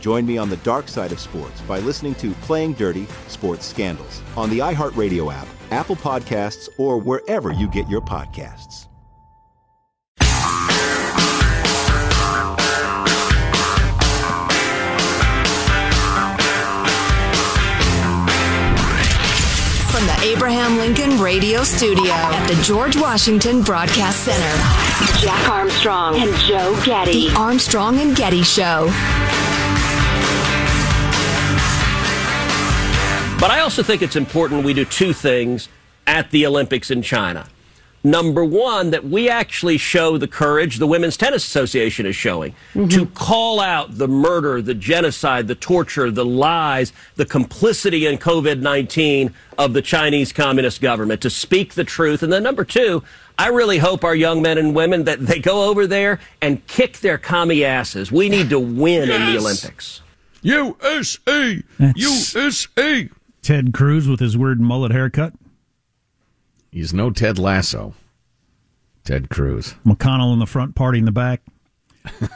Join me on the dark side of sports by listening to Playing Dirty Sports Scandals on the iHeartRadio app, Apple Podcasts, or wherever you get your podcasts. From the Abraham Lincoln Radio Studio at the George Washington Broadcast Center, Jack Armstrong and Joe Getty. The Armstrong and Getty Show. But I also think it's important we do two things at the Olympics in China. Number one, that we actually show the courage the Women's Tennis Association is showing to call out the murder, the genocide, the torture, the lies, the complicity in COVID-19 of the Chinese Communist government, to speak the truth. And then number two, I really hope our young men and women, that they go over there and kick their commie asses. We need to win in the Olympics. USA! USA! Ted Cruz with his weird mullet haircut. He's no Ted Lasso. Ted Cruz. McConnell in the front, party in the back.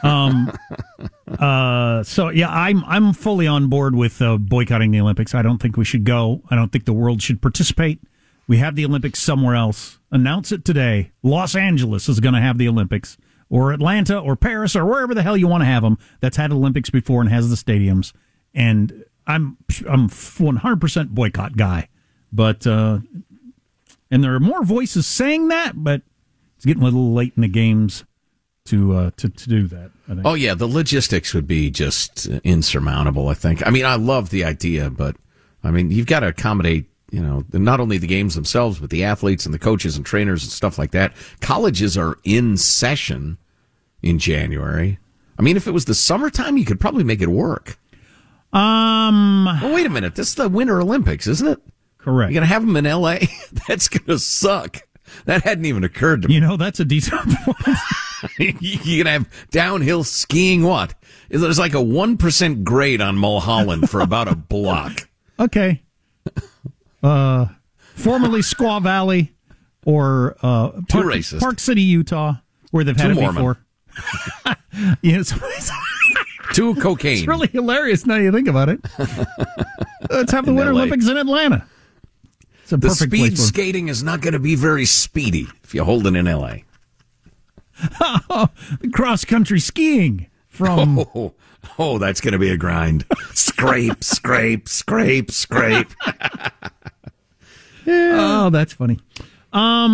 I'm fully on board with boycotting the Olympics. I don't think we should go. I don't think the world should participate. We have the Olympics somewhere else. Announce it today. Los Angeles is going to have the Olympics, or Atlanta, or Paris, or wherever the hell you want to have them. That's had Olympics before and has the stadiums. And I'm 100% boycott guy, but and there are more voices saying that, but it's getting a little late in the games to do that, I think. Oh yeah, the logistics would be just insurmountable, I think. I mean, I love the idea, but I mean, you've got to accommodate, you know, not only the games themselves, but the athletes and the coaches and trainers and stuff like that. Colleges are in session in January. I mean, if it was the summertime, you could probably make it work. Well, wait a minute. This is the Winter Olympics, isn't it? Correct. You're going to have them in L.A.? That's going to suck. That hadn't even occurred to me. You know, that's a decent point. You're going to have downhill skiing what? There's like a 1% grade on Mulholland for about a block. Okay. Formerly Squaw Valley or Park City, Utah, where they've had it before. Yes. Two cocaine. It's really hilarious now you think about it. Let's have the Winter Olympics in Atlanta. It's a perfect place. The speed skating is not going to be very speedy if you hold it in L.A. Cross-country skiing from... Oh, that's going to be a grind. Scrape, scrape, scrape, scrape. Yeah. Oh, that's funny. How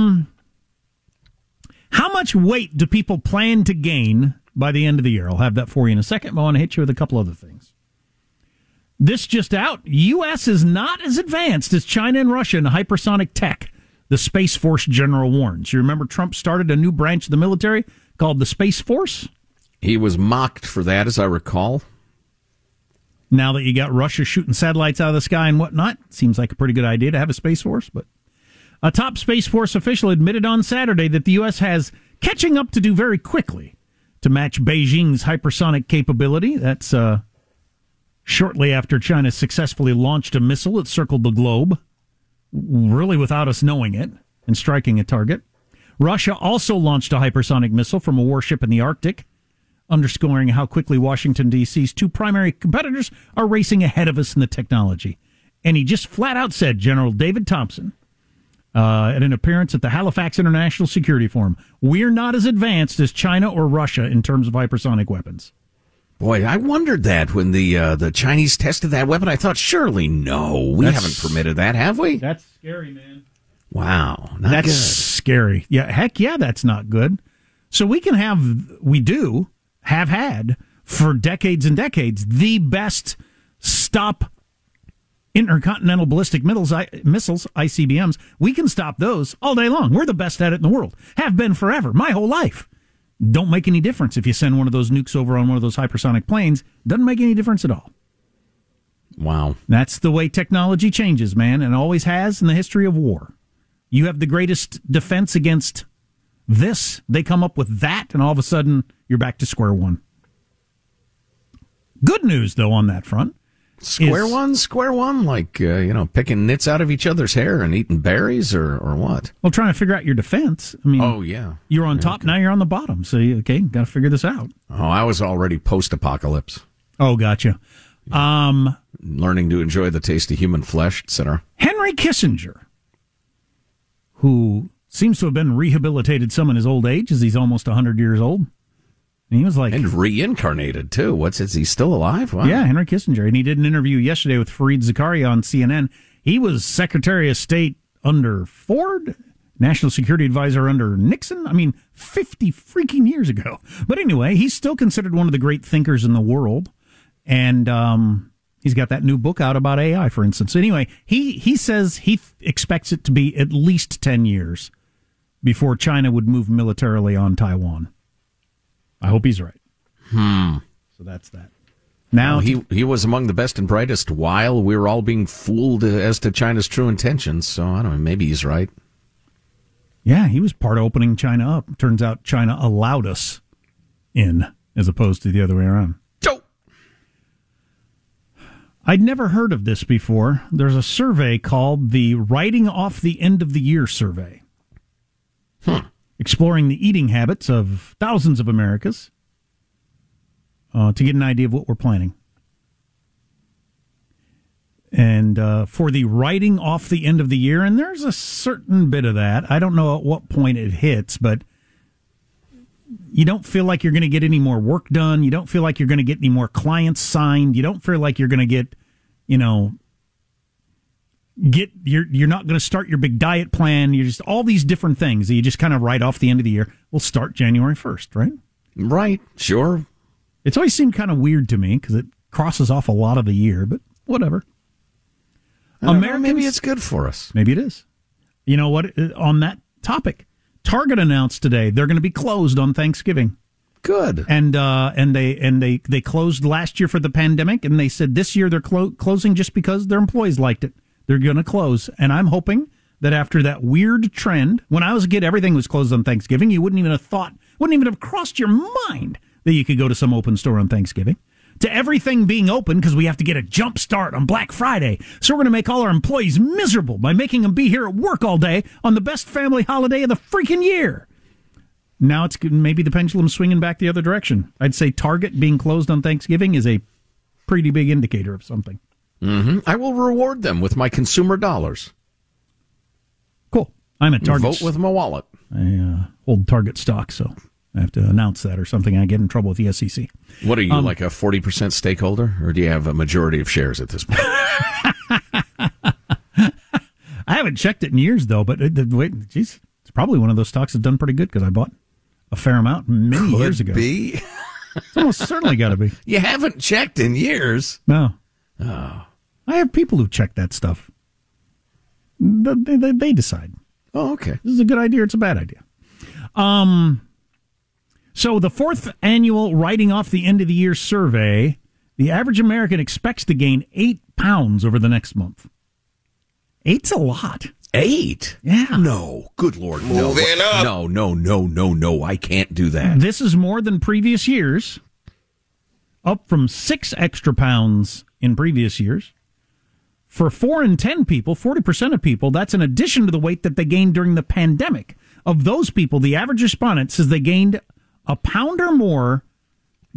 much weight do people plan to gain by the end of the year? I'll have that for you in a second, but I want to hit you with a couple other things. This just out, U.S. is not as advanced as China and Russia in hypersonic tech, the Space Force general warns. You remember Trump started a new branch of the military called the Space Force? He was mocked for that, as I recall. Now that you got Russia shooting satellites out of the sky and whatnot, seems like a pretty good idea to have a Space Force. But a top Space Force official admitted on Saturday that the U.S. has catching up to do very quickly to match Beijing's hypersonic capability. That's shortly after China successfully launched a missile that circled the globe really without us knowing it, and striking a target. Russia also launched a hypersonic missile from a warship in the Arctic, underscoring how quickly Washington, D.C.'s two primary competitors are racing ahead of us in the technology. And he just flat out said, General David Thompson, at an appearance at the Halifax International Security Forum, we're not as advanced as China or Russia in terms of hypersonic weapons. Boy, I wondered that when the Chinese tested that weapon. I thought, surely, no, we haven't permitted that, have we? That's scary, man. Wow. That's good. Scary. Yeah, heck yeah, that's not good. So we can have, we do, have had for decades and decades the best stop intercontinental ballistic missiles, ICBMs. We can stop those all day long. We're the best at it in the world. Have been forever, my whole life. Don't make any difference if you send one of those nukes over on one of those hypersonic planes. Doesn't make any difference at all. Wow. That's the way technology changes, man, and always has in the history of war. You have the greatest defense against this. They come up with that, and all of a sudden, you're back to square one. Good news, though, on that front. Square one? Like, picking nits out of each other's hair and eating berries or what? Well, trying to figure out your defense. I mean, oh, yeah. You're on top, okay. Now you're on the bottom. So, got to figure this out. Oh, I was already post-apocalypse. Oh, gotcha. Yeah. Learning to enjoy the taste of human flesh, etc. Henry Kissinger, who seems to have been rehabilitated some in his old age as he's almost 100 years old. And he was like... And reincarnated, too. He's still alive? Wow. Yeah, Henry Kissinger. And he did an interview yesterday with Fareed Zakaria on CNN. He was Secretary of State under Ford, National Security Advisor under Nixon. 50 freaking years ago. But anyway, he's still considered one of the great thinkers in the world. And he's got that new book out about AI, for instance. Anyway, he says he expects it to be at least 10 years before China would move militarily on Taiwan. I hope he's right. So that's that. Now he was among the best and brightest while we were all being fooled as to China's true intentions. So I don't know. Maybe he's right. Yeah, he was part of opening China up. Turns out China allowed us in, as opposed to the other way around. Joe, I'd never heard of this before. There's a survey called the Writing Off the End of the Year Survey. Exploring the eating habits of thousands of Americans to get an idea of what we're planning. And for the writing off the end of the year, and there's a certain bit of that. I don't know at what point it hits, but you don't feel like you're going to get any more work done. You don't feel like you're going to get any more clients signed. You don't feel like you're going to you're not going to start your big diet plan. You're just all these different things that you just kind of write off the end of the year. We'll start January 1st, right? Right, sure. It's always seemed kind of weird to me because it crosses off a lot of the year, but whatever. Maybe it's good for us. Maybe it is. You know what? On that topic, Target announced today they're going to be closed on Thanksgiving. Good. And they closed last year for the pandemic, and they said this year they're closing just because their employees liked it. They're going to close, and I'm hoping that after that weird trend, when I was a kid, everything was closed on Thanksgiving. You wouldn't even have crossed your mind that you could go to some open store on Thanksgiving, to everything being open because we have to get a jump start on Black Friday. So we're going to make all our employees miserable by making them be here at work all day on the best family holiday of the freaking year. Now it's maybe the pendulum swinging back the other direction. I'd say Target being closed on Thanksgiving is a pretty big indicator of something. Mm-hmm. I will reward them with my consumer dollars. Cool. I'm at Target. Vote with my wallet. I hold Target stock, so I have to announce that or something. I get in trouble with the SEC. What are you, like a 40% stakeholder? Or do you have a majority of shares at this point? I haven't checked it in years, though. But, it's probably one of those stocks that's done pretty good because I bought a fair amount many years ago. Could be. It's almost certainly got to be. You haven't checked in years? No. Oh. I have people who check that stuff. They decide. Oh, okay. This is a good idea or it's a bad idea. So the 4th annual Writing Off the End of the Year survey, the average American expects to gain 8 pounds over the next month. 8's a lot. 8? Yeah. No. Good Lord. Moving up. No. I can't do that. This is more than previous years. Up from 6 extra pounds in previous years. For 4 in 10 people, 40% of people, that's in addition to the weight that they gained during the pandemic. Of those people, the average respondent says they gained a pound or more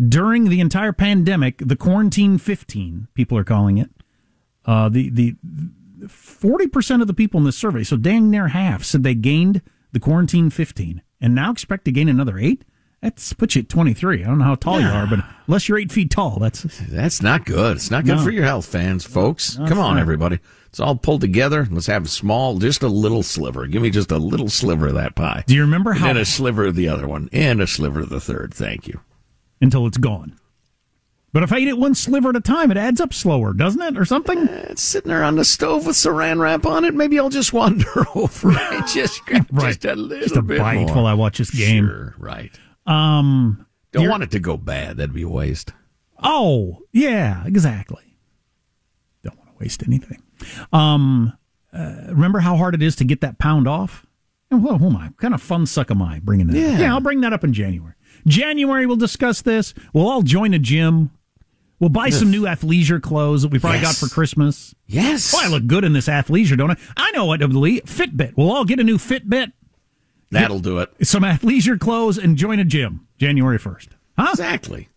during the entire pandemic, the quarantine 15, people are calling it. 40% of the people in this survey, so dang near half, said they gained the quarantine 15 and now expect to gain another 8? That puts you at 23. I don't know how tall you are, but unless you're 8 feet tall, that's not good. It's not good for your health, fans, folks. No, come on, everybody. It's all pulled together. Let's have just a little sliver. Give me just a little sliver of that pie. Do you remember how? And a sliver of the other one, and a sliver of the third. Thank you. Until it's gone. But if I eat it one sliver at a time, it adds up slower, doesn't it, or something? It's sitting there on the stove with Saran Wrap on it. Maybe I'll just wander over and just grab just a little bit bite more while I watch this game. Sure, right. Don't want it to go bad. That'd be a waste. Oh, yeah, exactly. Don't want to waste anything. Remember how hard it is to get that pound off? And who am I? What kind of fun suck am I bringing that up? Yeah, I'll bring that up in January. January, we'll discuss this. We'll all join a gym. We'll buy some new athleisure clothes that we probably got for Christmas. Yes. Oh, I look good in this athleisure, don't I? I know what, Fitbit. We'll all get a new Fitbit. That'll do it. Some athleisure clothes and join a gym January 1st. Huh? Exactly.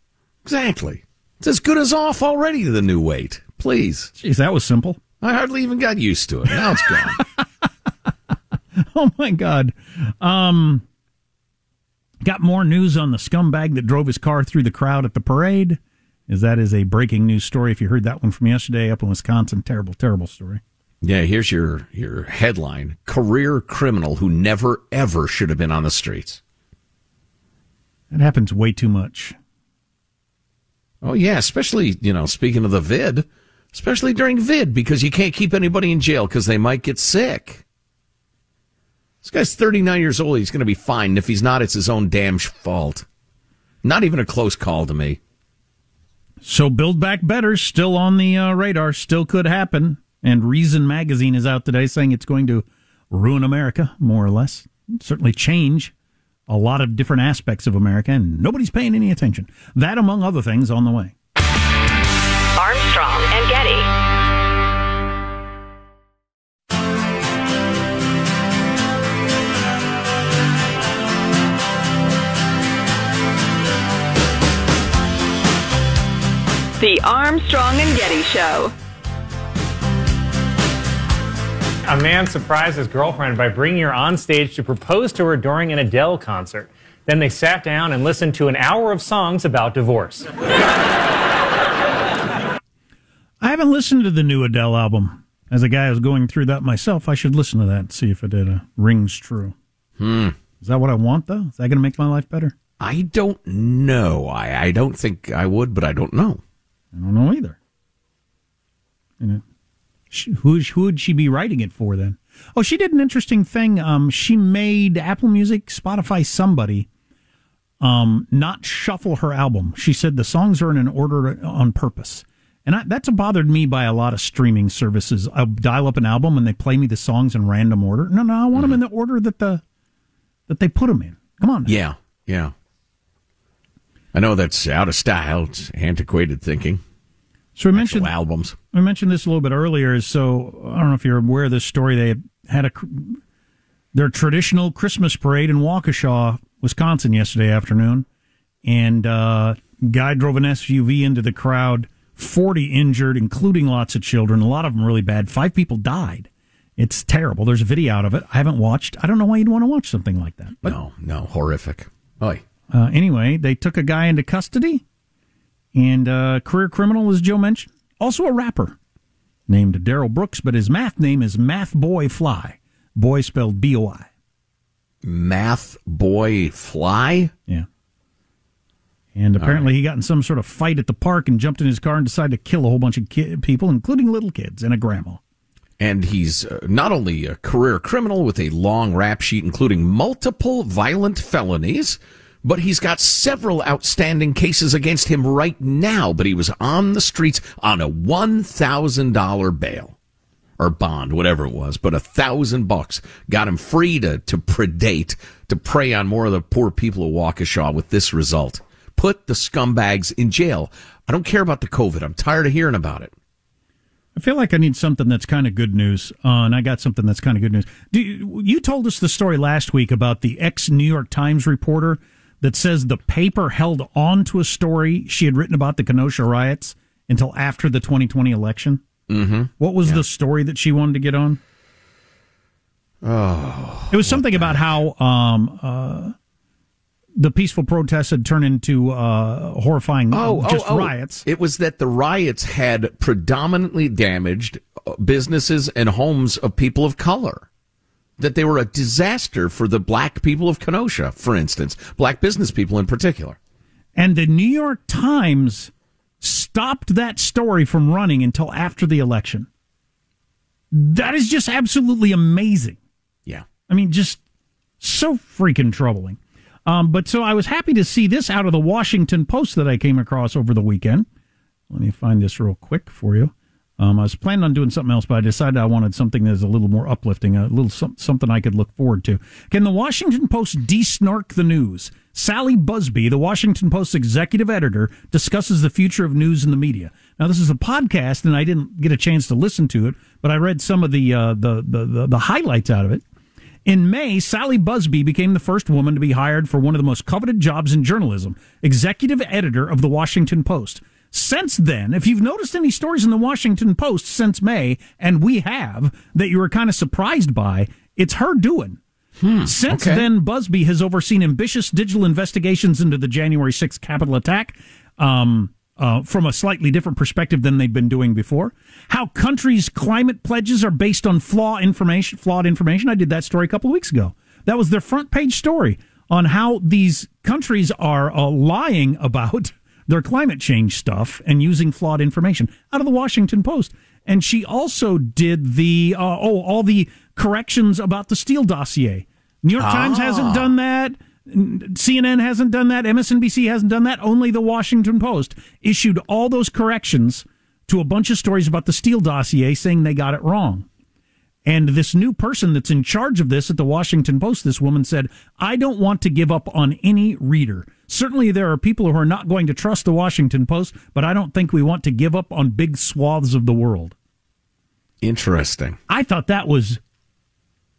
It's as good as off already, the new weight. Please. Jeez, that was simple. I hardly even got used to it. Now it's gone. Oh, my God. Got more news on the scumbag that drove his car through the crowd at the parade. As that is a breaking news story. If you heard that one from yesterday up in Wisconsin, terrible, terrible story. Yeah, here's your headline. Career criminal who never, ever should have been on the streets. That happens way too much. Oh, yeah, especially, speaking of the vid, especially during vid, because you can't keep anybody in jail because they might get sick. This guy's 39 years old. He's going to be fine. If he's not, it's his own damn fault. Not even a close call to me. So Build Back Better still on the radar, still could happen. And Reason Magazine is out today saying it's going to ruin America, more or less. Certainly change a lot of different aspects of America, and nobody's paying any attention. That, among other things, on the way. Armstrong and Getty. The Armstrong and Getty Show. A man surprised his girlfriend by bringing her on stage to propose to her during an Adele concert. Then they sat down and listened to an hour of songs about divorce. I haven't listened to the new Adele album. As a guy who's going through that myself, I should listen to that and see if it rings true. Is that what I want, though? Is that going to make my life better? I don't know. I don't think I would, but I don't know. I don't know either. Who would she be writing it for then? Oh, she did an interesting thing. She made Apple Music, Spotify, somebody not shuffle her album. She said the songs are in an order on purpose. And that's bothered me by a lot of streaming services. I'll dial up an album and they play me the songs in random order. No, I want them in the order that they put them in. Come on. Yeah. I know that's out of style. It's antiquated thinking. So we mentioned this a little bit earlier. So I don't know if you're aware of this story. They had their traditional Christmas parade in Waukesha, Wisconsin, yesterday afternoon, and guy drove an SUV into the crowd. 40 injured, including lots of children. A lot of them really bad. 5 people died. It's terrible. There's a video out of it. I haven't watched. I don't know why you'd want to watch something like that. But, no, horrific. Oy. Anyway, they took a guy into custody. And career criminal, as Joe mentioned, also a rapper named Daryl Brooks, but his math name is MathBoi Fly. Boy spelled B-O-I. MathBoi Fly? Yeah. And apparently he got in some sort of fight at the park and jumped in his car and decided to kill a whole bunch of people, including little kids and a grandma. And he's not only a career criminal with a long rap sheet, including multiple violent felonies, but he's got several outstanding cases against him right now. But he was on the streets on a $1,000 bail or bond, whatever it was. But $1,000 got him free to predate, to prey on more of the poor people of Waukesha with this result. Put the scumbags in jail. I don't care about the COVID. I'm tired of hearing about it. I feel like I need something that's kind of good news, and I got something that's kind of good news. You told us the story last week about the ex-New York Times reporter that says the paper held on to a story she had written about the Kenosha riots until after the 2020 election. Mm-hmm. What was the story that she wanted to get on? Oh, it was something about how the peaceful protests had turned into horrifying riots. It was that the riots had predominantly damaged businesses and homes of people of color, that they were a disaster for the black people of Kenosha, for instance, black business people in particular. And the New York Times stopped that story from running until after the election. That is just absolutely amazing. Yeah. I mean, just so freaking troubling. But so I was happy to see this out of the Washington Post that I came across over the weekend. Let me find this real quick for you. I was planning on doing something else, but I decided I wanted something that is a little more uplifting, a little something I could look forward to. Can the Washington Post de-snark the news? Sally Busby, the Washington Post's executive editor, discusses the future of news in the media. Now, this is a podcast, and I didn't get a chance to listen to it, but I read some of the highlights out of it. In May, Sally Busby became the first woman to be hired for one of the most coveted jobs in journalism, executive editor of the Washington Post. Since then, if you've noticed any stories in the Washington Post since May, and we have, that you were kind of surprised by, it's her doing. Since then, Busby has overseen ambitious digital investigations into the January 6th Capitol attack from a slightly different perspective than they'd been doing before. How countries' climate pledges are based on flawed information. I did that story a couple of weeks ago. That was their front page story on how these countries are lying about their climate change stuff and using flawed information, out of the Washington Post. And she also did the, all the corrections about the Steele dossier. New York Times hasn't done that. CNN hasn't done that. MSNBC hasn't done that. Only the Washington Post issued all those corrections to a bunch of stories about the Steele dossier saying they got it wrong. And this new person that's in charge of this at the Washington Post, this woman said, I don't want to give up on any reader. Certainly there are people who are not going to trust the Washington Post, but I don't think we want to give up on big swaths of the world. Interesting. I thought that was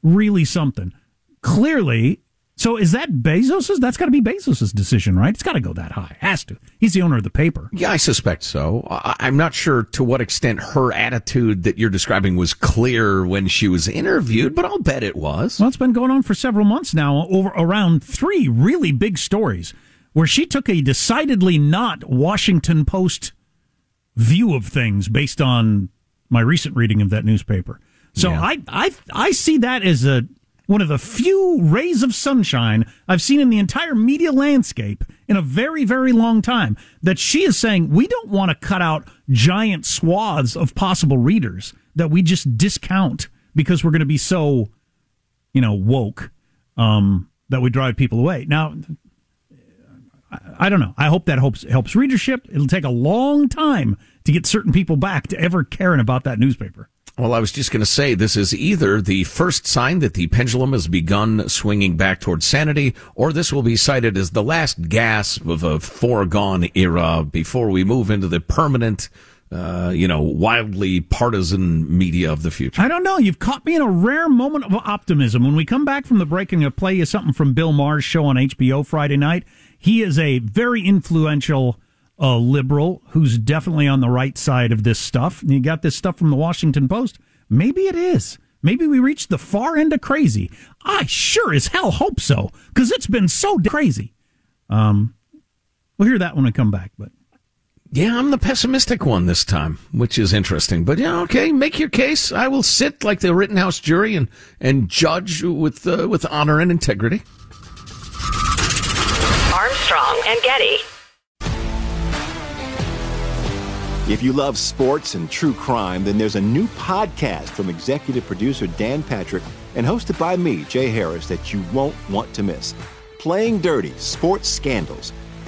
really something. Clearly, so is that Bezos's? That's got to be Bezos's decision, right? It's got to go that high. Has to. He's the owner of the paper. Yeah, I suspect so. I'm not sure to what extent her attitude that you're describing was clear when she was interviewed, but I'll bet it was. Well, it's been going on for several months now, over around three really big stories where she took a decidedly not Washington Post view of things based on my recent reading of that newspaper. So yeah. I see that as one of the few rays of sunshine I've seen in the entire media landscape in a very, very long time, that she is saying we don't want to cut out giant swaths of possible readers that we just discount because we're going to be so, woke that we drive people away. Now, I don't know. I hope that helps readership. It'll take a long time to get certain people back to ever caring about that newspaper. Well, I was just going to say this is either the first sign that the pendulum has begun swinging back towards sanity, or this will be cited as the last gasp of a foregone era before we move into the permanent, wildly partisan media of the future. I don't know. You've caught me in a rare moment of optimism. When we come back from the break, I'm going to play you something from Bill Maher's show on HBO Friday night. He is a very influential liberal who's definitely on the right side of this stuff. And you got this stuff from the Washington Post. Maybe it is. Maybe we reached the far end of crazy. I sure as hell hope so, because it's been so crazy. We'll hear that when we come back. But yeah, I'm the pessimistic one this time, which is interesting. But yeah, okay, make your case. I will sit like the Rittenhouse jury and judge with honor and integrity. Armstrong and Getty. If you love sports and true crime, then there's a new podcast from executive producer Dan Patrick and hosted by me, Jay Harris, that you won't want to miss. Playing Dirty: Sports Scandals.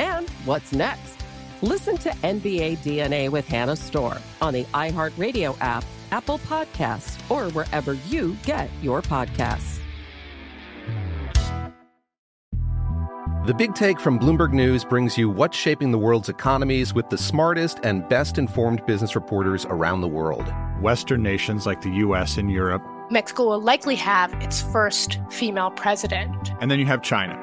And what's next? Listen to NBA DNA with Hannah Storm on the iHeartRadio app, Apple Podcasts, or wherever you get your podcasts. The Big Take from Bloomberg News brings you what's shaping the world's economies with the smartest and best-informed business reporters around the world. Western nations like the U.S. and Europe. Mexico will likely have its first female president. And then you have China.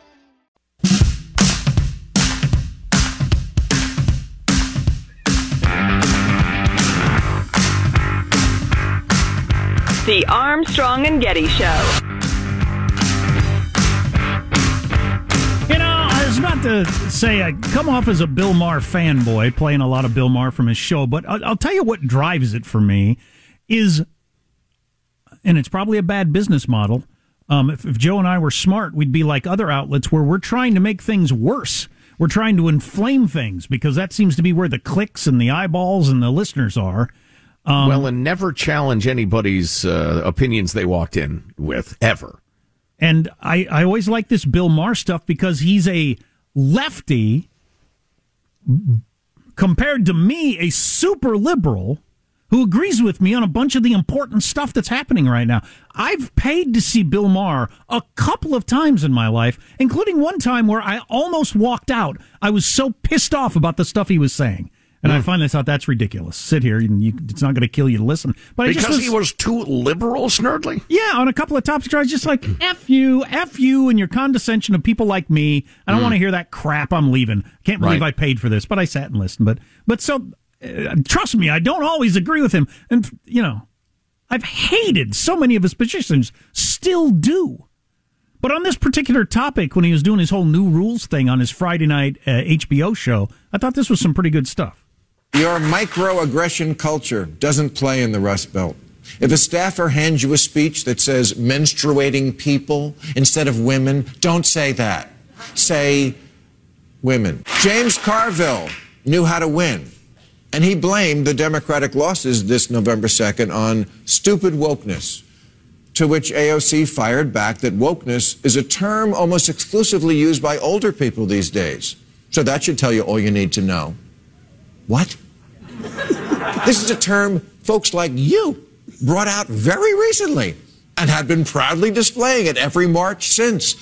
The Armstrong and Getty Show. You know, I was about to say, I come off as a Bill Maher fanboy, playing a lot of Bill Maher from his show, but I'll tell you what drives it for me is, and it's probably a bad business model, if Joe and I were smart, we'd be like other outlets where we're trying to make things worse. We're trying to inflame things because that seems to be where the clicks and the eyeballs and the listeners are. Well, and never challenge anybody's opinions they walked in with, ever. And I always like this Bill Maher stuff because he's a lefty, compared to me, a super liberal, who agrees with me on a bunch of the important stuff that's happening right now. I've paid to see Bill Maher a couple of times in my life, including one time where I almost walked out. I was so pissed off about the stuff he was saying. And I finally thought, that's ridiculous. Sit here, and it's not going to kill you to listen. But because he was too liberal, Snurdly? Yeah, on a couple of topics, I was just like, F you, and your condescension of people like me. I don't want to hear that crap. I'm leaving. I can't believe I paid for this, but I sat and listened. But so, trust me, I don't always agree with him. And, you know, I've hated so many of his positions, still do. But on this particular topic, when he was doing his whole new rules thing on his Friday night HBO show, I thought this was some pretty good stuff. Your microaggression culture doesn't play in the Rust Belt. If a staffer hands you a speech that says menstruating people instead of women, don't say that. Say women. James Carville knew how to win, and he blamed the Democratic losses this November 2nd on stupid wokeness, to which AOC fired back that wokeness is a term almost exclusively used by older people these days. So that should tell you all you need to know. What? This is a term folks like you brought out very recently and have been proudly displaying it every March since.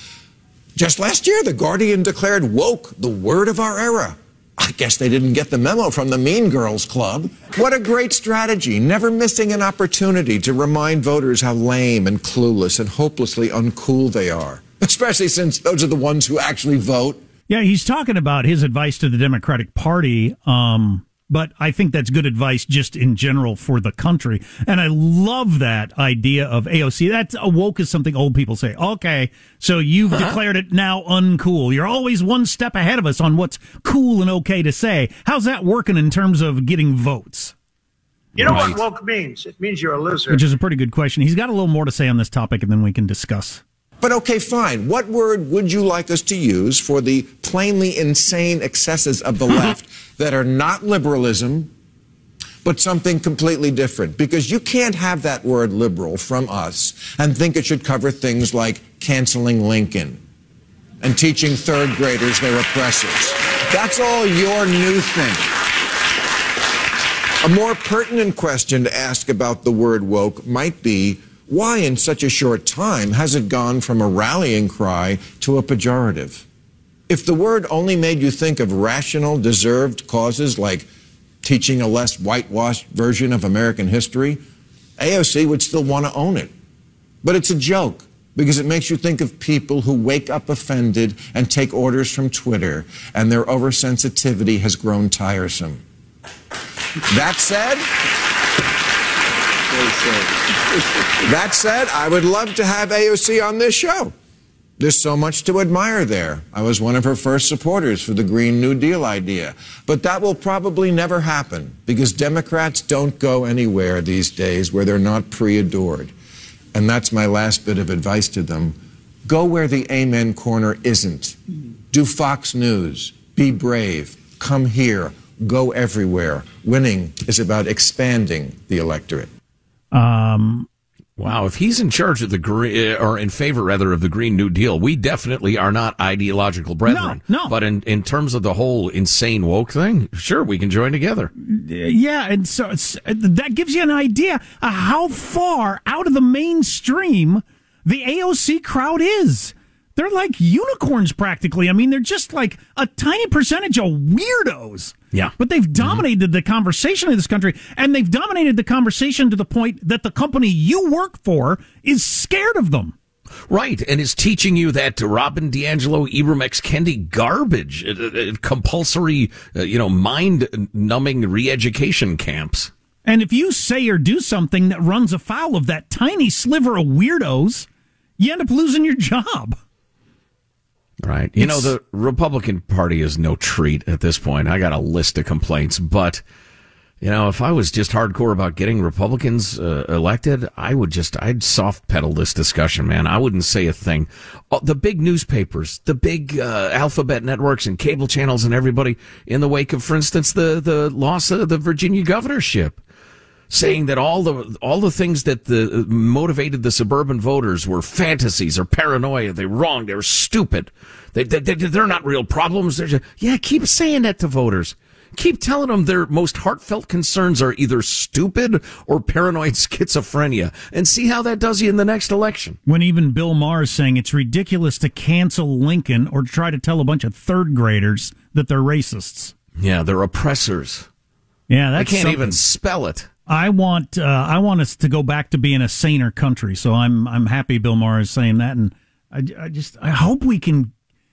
Just last year, The Guardian declared woke the word of our era. I guess they didn't get the memo from the Mean Girls Club. What a great strategy, never missing an opportunity to remind voters how lame and clueless and hopelessly uncool they are, especially since those are the ones who actually vote. Yeah, he's talking about his advice to the Democratic Party, but I think that's good advice just in general for the country. And I love that idea of AOC. That's woke is something old people say. Okay, so you've declared it now uncool. You're always one step ahead of us on what's cool and okay to say. How's that working in terms of getting votes? You know what woke means? It means you're a lizard. Which is a pretty good question. He's got a little more to say on this topic, and then we can discuss. But okay, fine. What word would you like us to use for the plainly insane excesses of the left that are not liberalism, but something completely different? Because you can't have that word liberal from us and think it should cover things like canceling Lincoln and teaching third graders they're oppressors. That's all your new thing. A more pertinent question to ask about the word woke might be, why in such a short time has it gone from a rallying cry to a pejorative? If the word only made you think of rational, deserved causes like teaching a less whitewashed version of American history, AOC would still want to own it. But it's a joke, because it makes you think of people who wake up offended and take orders from Twitter, and their oversensitivity has grown tiresome. That said, I would love to have AOC on this show. There's so much to admire there. I was one of her first supporters for the Green New Deal idea. But that will probably never happen, because Democrats don't go anywhere these days where they're not pre-adored. And that's my last bit of advice to them. Go where the amen corner isn't. Do Fox News. Be brave. Come here. Go everywhere. Winning is about expanding the electorate. Wow, if he's in charge of the green, or in favor rather of the Green New Deal, we definitely are not ideological brethren. No, but in terms of the whole insane woke thing, sure, we can join together. Yeah, and so that gives you an idea of how far out of the mainstream the AOC crowd is. They're like unicorns practically. I mean, they're just like a tiny percentage of weirdos. Yeah. But they've dominated the conversation in this country, and they've dominated the conversation to the point that the company you work for is scared of them. Right, and is teaching you that Robin DiAngelo, Ibram X. Kendi garbage, compulsory, mind-numbing re-education camps. And if you say or do something that runs afoul of that tiny sliver of weirdos, you end up losing your job. Right. You know, the Republican Party is no treat at this point. I got a list of complaints, but, if I was just hardcore about getting Republicans elected, I'd soft pedal this discussion, man. I wouldn't say a thing. The big newspapers, the big alphabet networks and cable channels and everybody in the wake of, for instance, the loss of the Virginia governorship, saying that all the things that motivated the suburban voters were fantasies or paranoia. They're wrong. They're stupid. They're not real problems. They're just, keep saying that to voters. Keep telling them their most heartfelt concerns are either stupid or paranoid schizophrenia, and see how that does you in the next election. When even Bill Maher is saying it's ridiculous to cancel Lincoln or try to tell a bunch of third graders that they're racists. Yeah, they're oppressors. Yeah, that's I can't even spell it. I want us to go back to being a saner country. So I'm happy Bill Maher is saying that, and I hope we can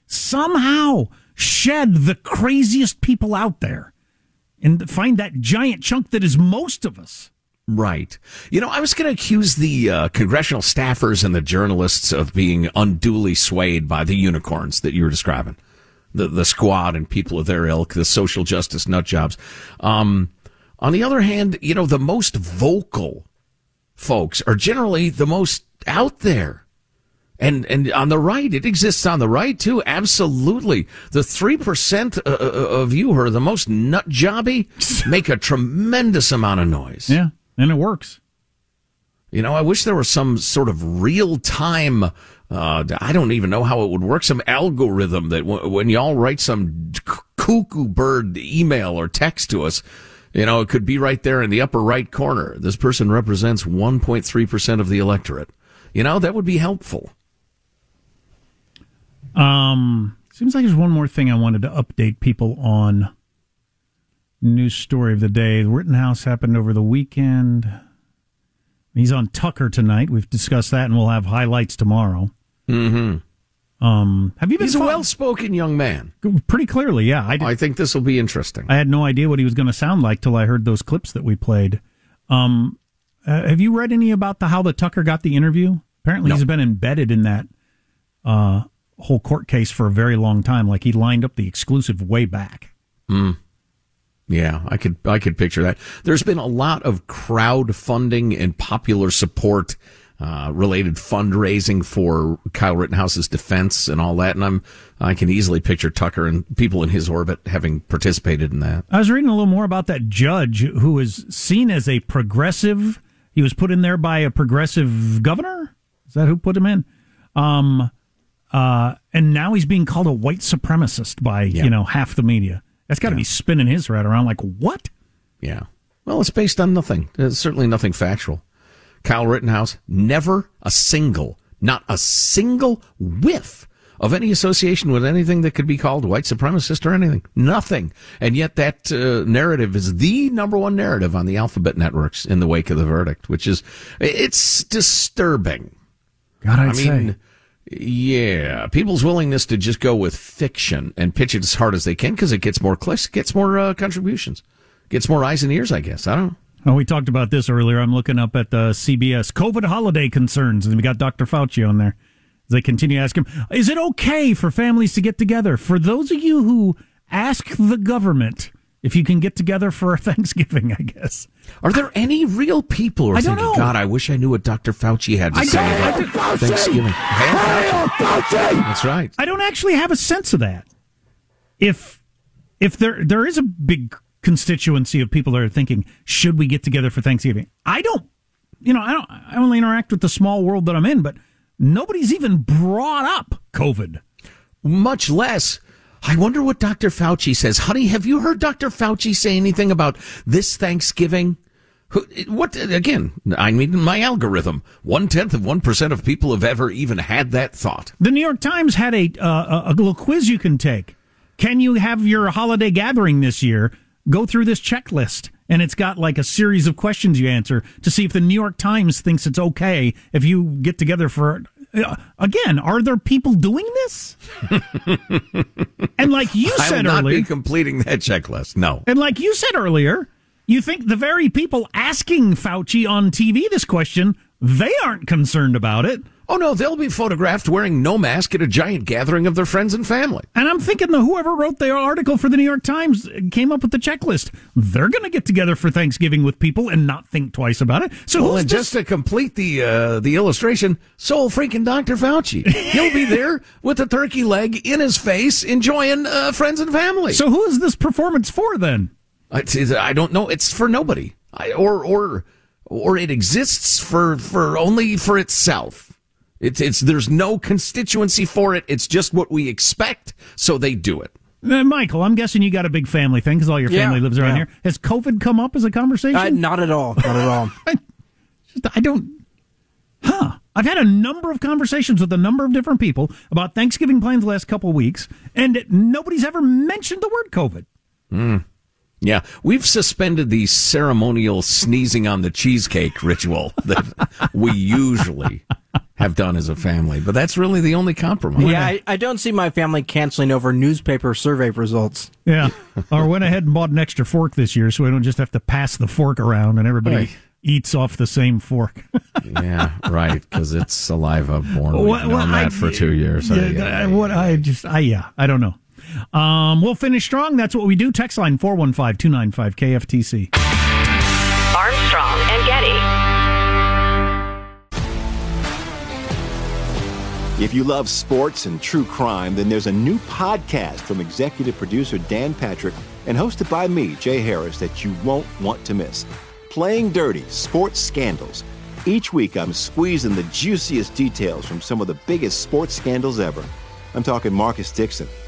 somehow shed the craziest people out there and find that giant chunk that is most of us. Right. I was going to accuse the congressional staffers and the journalists of being unduly swayed by the unicorns that you were describing, the squad and people of their ilk, the social justice nut jobs. On the other hand, the most vocal folks are generally the most out there. And on the right, it exists on the right, too. Absolutely. The 3% of you who are the most nut-jobby make a tremendous amount of noise. Yeah, and it works. I wish there was some sort of real-time, I don't even know how it would work, some algorithm that when y'all write some cuckoo bird email or text to us, it could be right there in the upper right corner. This person represents 1.3% of the electorate. That would be helpful. Seems like there's one more thing I wanted to update people on. News story of the day. The Rittenhouse happened over the weekend. He's on Tucker tonight. We've discussed that, and we'll have highlights tomorrow. Mm-hmm. He's a well-spoken young man. Pretty clearly, yeah. I think this will be interesting. I had no idea what he was going to sound like till I heard those clips that we played. Have you read any about how the Tucker got the interview? Apparently, he's been embedded in that whole court case for a very long time. Like, he lined up the exclusive way back. Yeah, I could picture that. There's been a lot of crowdfunding and popular support related fundraising for Kyle Rittenhouse's defense and all that, and I can easily picture Tucker and people in his orbit having participated in that. I was reading a little more about that judge who is seen as a progressive. He was put in there by a progressive governor. Is that who put him in? And now he's being called a white supremacist by half the media. That's got to be spinning his head around like, what? Yeah. Well, it's based on nothing. It's certainly nothing factual. Kyle Rittenhouse, never a single, not a single whiff of any association with anything that could be called white supremacist or anything. Nothing. And yet that narrative is the number one narrative on the alphabet networks in the wake of the verdict, which is, it's disturbing. God, I mean, yeah, people's willingness to just go with fiction and pitch it as hard as they can because it gets more clicks, gets more contributions, gets more eyes and ears, I guess. I don't know. Oh, we talked about this earlier. I'm looking up at the CBS COVID holiday concerns, and we got Dr. Fauci on there. They continue to ask him, is it okay for families to get together? For those of you who ask the government if you can get together for Thanksgiving, I guess. Are there any real people who are thinking, God, I wish I knew what Dr. Fauci had to say about Thanksgiving? That's right. I don't actually have a sense of that. If there is a big constituency of people that are thinking, should we get together for Thanksgiving? I only interact with the small world that I'm in, but nobody's even brought up COVID. Much less, I wonder what Dr. Fauci says. Honey, have you heard Dr. Fauci say anything about this Thanksgiving? What, again, I mean, my algorithm. 0.1% of people have ever even had that thought. The New York Times had a little quiz you can take. Can you have your holiday gathering this year? Go through this checklist. And it's got like a series of questions you answer to see if the New York Times thinks it's okay if you get together for... Again, are there people doing this? And like you said earlier... I will not be completing that checklist, no. And like you said earlier, you think the very people asking Fauci on TV this question, they aren't concerned about it. Oh, no, they'll be photographed wearing no mask at a giant gathering of their friends and family. And I'm thinking that whoever wrote the article for the New York Times came up with the checklist. They're going to get together for Thanksgiving with people and not think twice about it. So well, and just to complete the illustration, so freaking Dr. Fauci. He'll be there with a turkey leg in his face enjoying friends and family. So who is this performance for then? I don't know. It's for nobody. Or it exists for only for itself. It's there's no constituency for it. It's just what we expect, so they do it. Michael, I'm guessing you got a big family thing because all your family lives around here. Has COVID come up as a conversation? Not at all. Not at all. I've had a number of conversations with a number of different people about Thanksgiving plans the last couple of weeks, and nobody's ever mentioned the word COVID. Mm. Yeah, we've suspended the ceremonial sneezing on the cheesecake ritual that we usually have done as a family, but that's really the only compromise. Yeah, I don't see my family canceling over newspaper survey results. Yeah, or went ahead and bought an extra fork this year so we don't just have to pass the fork around and everybody eats off the same fork. Yeah, right, because it's saliva born. We've known that for 2 years. I don't know. We'll finish strong. That's what we do. Text line 415-295-KFTC. Armstrong and Getty. If you love sports and true crime, then there's a new podcast from executive producer Dan Patrick and hosted by me, Jay Harris, that you won't want to miss. Playing Dirty: Sports Scandals. Each week I'm squeezing the juiciest details from some of the biggest sports scandals ever. I'm talking Marcus Dixon,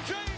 James.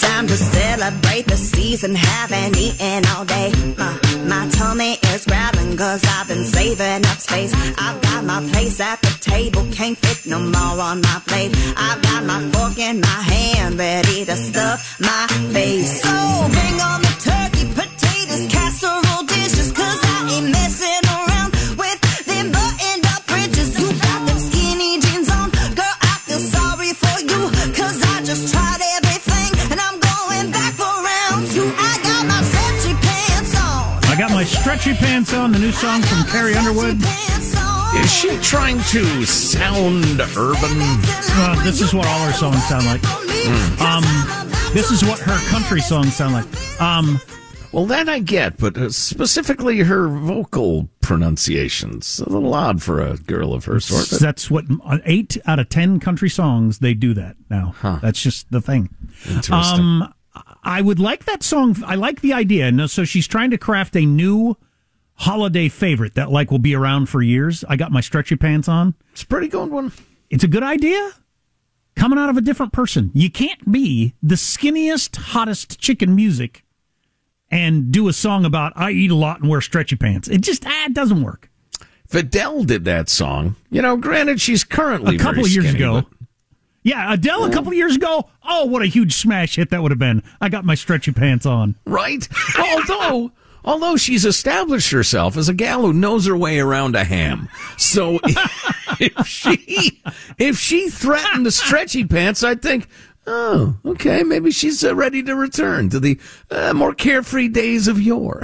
Time to celebrate the season, haven't eaten all day. My tummy is growling cause I've been saving up space. I've got my place at the table, can't fit no more on my plate. I've got my fork in my hand, ready to stuff my face. So bring on the turkey, potatoes, casserole dishes, cause I ain't messing around with them buttoned up bridges. You got them skinny jeans on, girl, I feel sorry for you, cause I just tried it. I got my stretchy pants on, the new song from Carrie Underwood. Is she trying to sound urban? This is what all her songs sound like. This is what her country songs sound like. Well, that I get, but specifically her vocal pronunciation's a little odd for a girl of her sort. But that's what 8 out of 10 country songs, they do that now. Huh. That's just the thing. Interesting. I would like that song. I like the idea. No, so she's trying to craft a new holiday favorite that will be around for years. I got my stretchy pants on. It's a pretty good one. It's a good idea. Coming out of a different person. You can't be the skinniest, hottest chick in music and do a song about I eat a lot and wear stretchy pants. It just it doesn't work. If Adele did that song, granted she's currently a couple very years skinny, ago. Yeah, Adele a couple of years ago, oh, what a huge smash hit that would have been. I got my stretchy pants on. Right? Although she's established herself as a gal who knows her way around a ham. So if she threatened the stretchy pants, I'd think, oh, okay, maybe she's ready to return to the more carefree days of yore.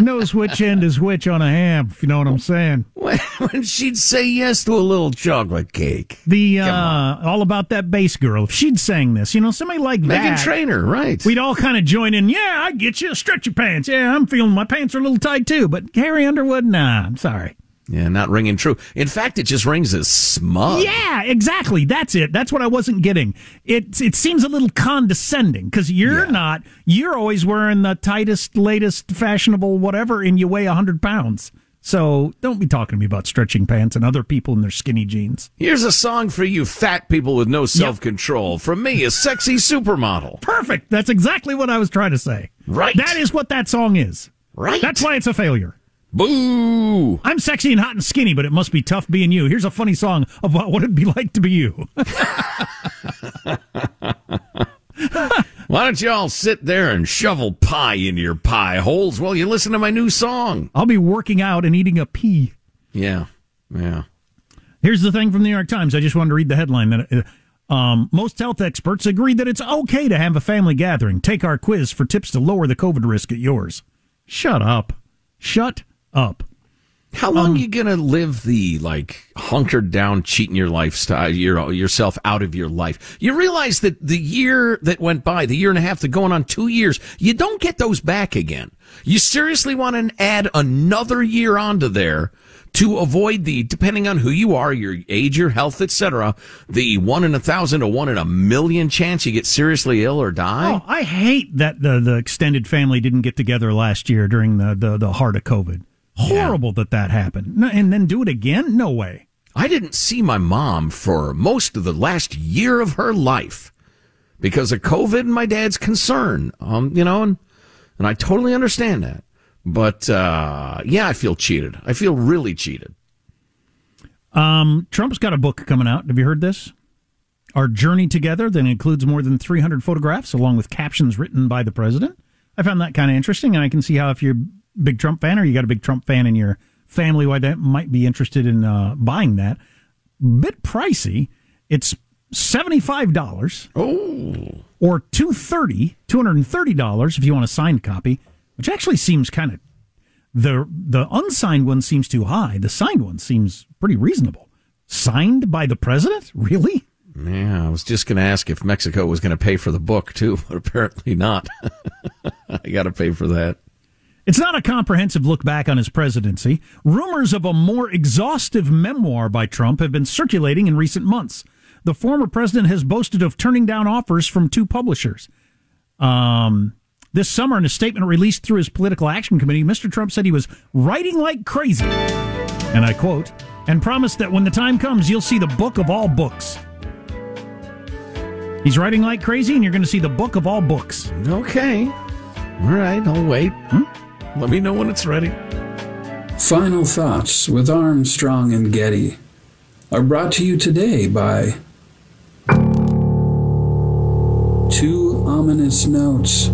Knows which end is which on a ham, if you know what I'm saying. When she'd say yes to a little chocolate cake. The All About That Bass Girl, if she'd sang this, somebody like Megan that. Megan Trainor, right. We'd all kind of join in, yeah, I get you, stretch your pants. Yeah, I'm feeling my pants are a little tight too, but Carrie Underwood, nah, I'm sorry. Yeah, not ringing true. In fact, it just rings as smug. Yeah, exactly. That's it. That's what I wasn't getting. It seems a little condescending because you're always wearing the tightest, latest, fashionable whatever, and you weigh 100 pounds. So don't be talking to me about stretching pants and other people in their skinny jeans. Here's a song for you fat people with no self-control. Yep. From me, a sexy supermodel. Perfect. That's exactly what I was trying to say. Right. That is what that song is. Right. That's why it's a failure. Boo! I'm sexy and hot and skinny, but it must be tough being you. Here's a funny song about what it'd be like to be you. Why don't you all sit there and shovel pie into your pie holes while you listen to my new song? I'll be working out and eating a pea. Yeah. Here's the thing from the New York Times. I just wanted to read the headline. Most health experts agree that it's okay to have a family gathering. Take our quiz for tips to lower the COVID risk at yours. Shut up. How long you gonna live the hunkered down, cheating your lifestyle, yourself out of your life? You realize that the year that went by, the year and a half, they're going on 2 years. You don't get those back again. You seriously want to add another year onto there to avoid the, depending on who you are, your age, your health, etc., the 1 in 1,000 to 1 in 1,000,000 chance you get seriously ill or die? Oh, I hate that the extended family didn't get together last year during the heart of COVID. Horrible that happened. And then do it again? No way. I didn't see my mom for most of the last year of her life because of COVID and my dad's concern. And I totally understand that. But, I feel cheated. I feel really cheated. Trump's got a book coming out. Have you heard this? Our Journey Together, that includes more than 300 photographs along with captions written by the president. I found that kind of interesting, and I can see how if you're a big Trump fan or you got a big Trump fan in your family, why that might be interested in buying that. Bit pricey. It's $75 or $230 if you want a signed copy. Which actually seems kind of, the unsigned one seems too high. The signed one seems pretty reasonable. Signed by the president? Really? Yeah, I was just going to ask if Mexico was going to pay for the book, too, but apparently not. I got to pay for that. It's not a comprehensive look back on his presidency. Rumors of a more exhaustive memoir by Trump have been circulating in recent months. The former president has boasted of turning down offers from 2 publishers. This summer, in a statement released through his political action committee, Mr. Trump said he was writing like crazy, and I quote, and promised that when the time comes, you'll see the book of all books. He's writing like crazy, and you're going to see the book of all books. Okay. All right, I'll wait. Let me know when it's ready. Final Thoughts with Armstrong and Getty are brought to you today by two ominous notes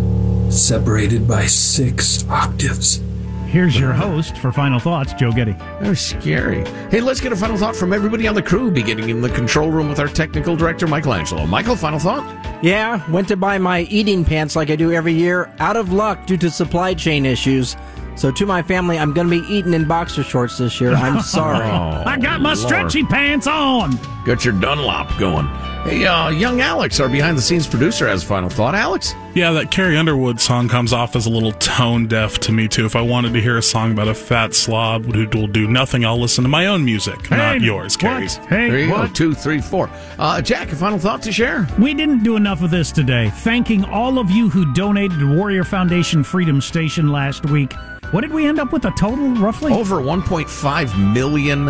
separated by 6 octaves. Here's your host for Final Thoughts, Joe Getty. That was scary. Hey, let's get a final thought from everybody on the crew, beginning in the control room with our technical director, Michelangelo. Michael, final thought? Yeah, went to buy my eating pants like I do every year. Out of luck due to supply chain issues. So to my family, I'm going to be eating in boxer shorts this year. I'm sorry. I got my stretchy pants on. Got your Dunlop going. Hey, young Alex, our behind-the-scenes producer, has a final thought. Alex? Yeah, that Carrie Underwood song comes off as a little tone-deaf to me, too. If I wanted to hear a song about a fat slob who will do nothing, I'll listen to my own music, not yours, Carrie. Hey, there you go, 2, 3, 4. Jack, a final thought to share? We didn't do enough of this today. Thanking all of you who donated to Warrior Foundation Freedom Station last week. What did we end up with a total, roughly? Over $1.5 million.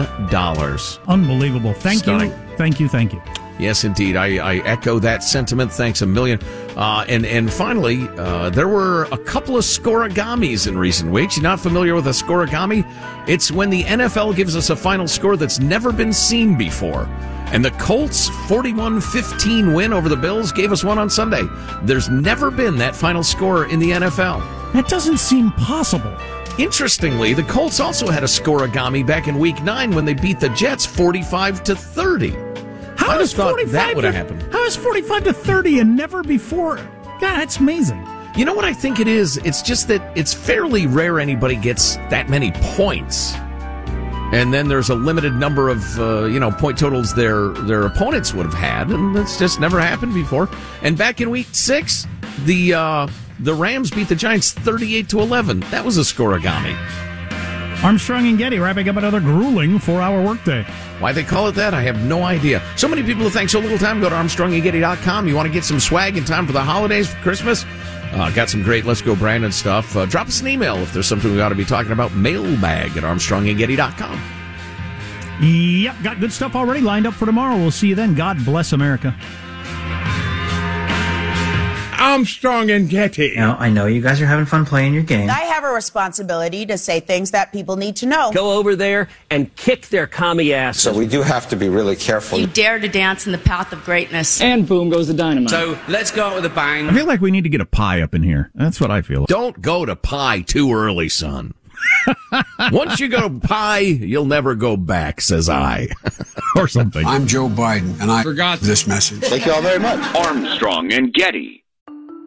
Unbelievable. Thank Stunning. You. Thank you, thank you. Yes, indeed. I echo that sentiment. Thanks a million. And finally, there were a couple of scorigamis in recent weeks. You're not familiar with a scorigami? It's when the NFL gives us a final score that's never been seen before. And the Colts' 41-15 win over the Bills gave us one on Sunday. There's never been that final score in the NFL. That doesn't seem possible. Interestingly, the Colts also had a scorigami back in Week 9 when they beat the Jets 45-30. I just thought that would have happened. How is 45-30 and never before? God, that's amazing. You know what I think it is? It's just that it's fairly rare anybody gets that many points. And then there's a limited number of, point totals their opponents would have had. And that's just never happened before. And back in Week 6, the Rams beat the Giants 38-11. That was a scorigami. Armstrong and Getty wrapping up another grueling 4-hour workday. Why they call it that, I have no idea. So many people who think so little time. Go to ArmstrongandGetty.com. You want to get some swag in time for the holidays, for Christmas? Got some great Let's Go Brandon stuff. Drop us an email if there's something we ought to be talking about. Mailbag at ArmstrongandGetty.com. Yep, got good stuff already lined up for tomorrow. We'll see you then. God bless America. Armstrong and Getty. Now, I know you guys are having fun playing your game. I have a responsibility to say things that people need to know. Go over there and kick their commie ass. So we do have to be really careful. You dare to dance in the path of greatness. And boom goes the dynamite. So let's go out with a bang. I feel like we need to get a pie up in here. That's what I feel. Don't go to pie too early, son. Once you go to pie, you'll never go back, says I. Or something. I'm Joe Biden, and I forgot this message. Thank you all very much. Armstrong and Getty.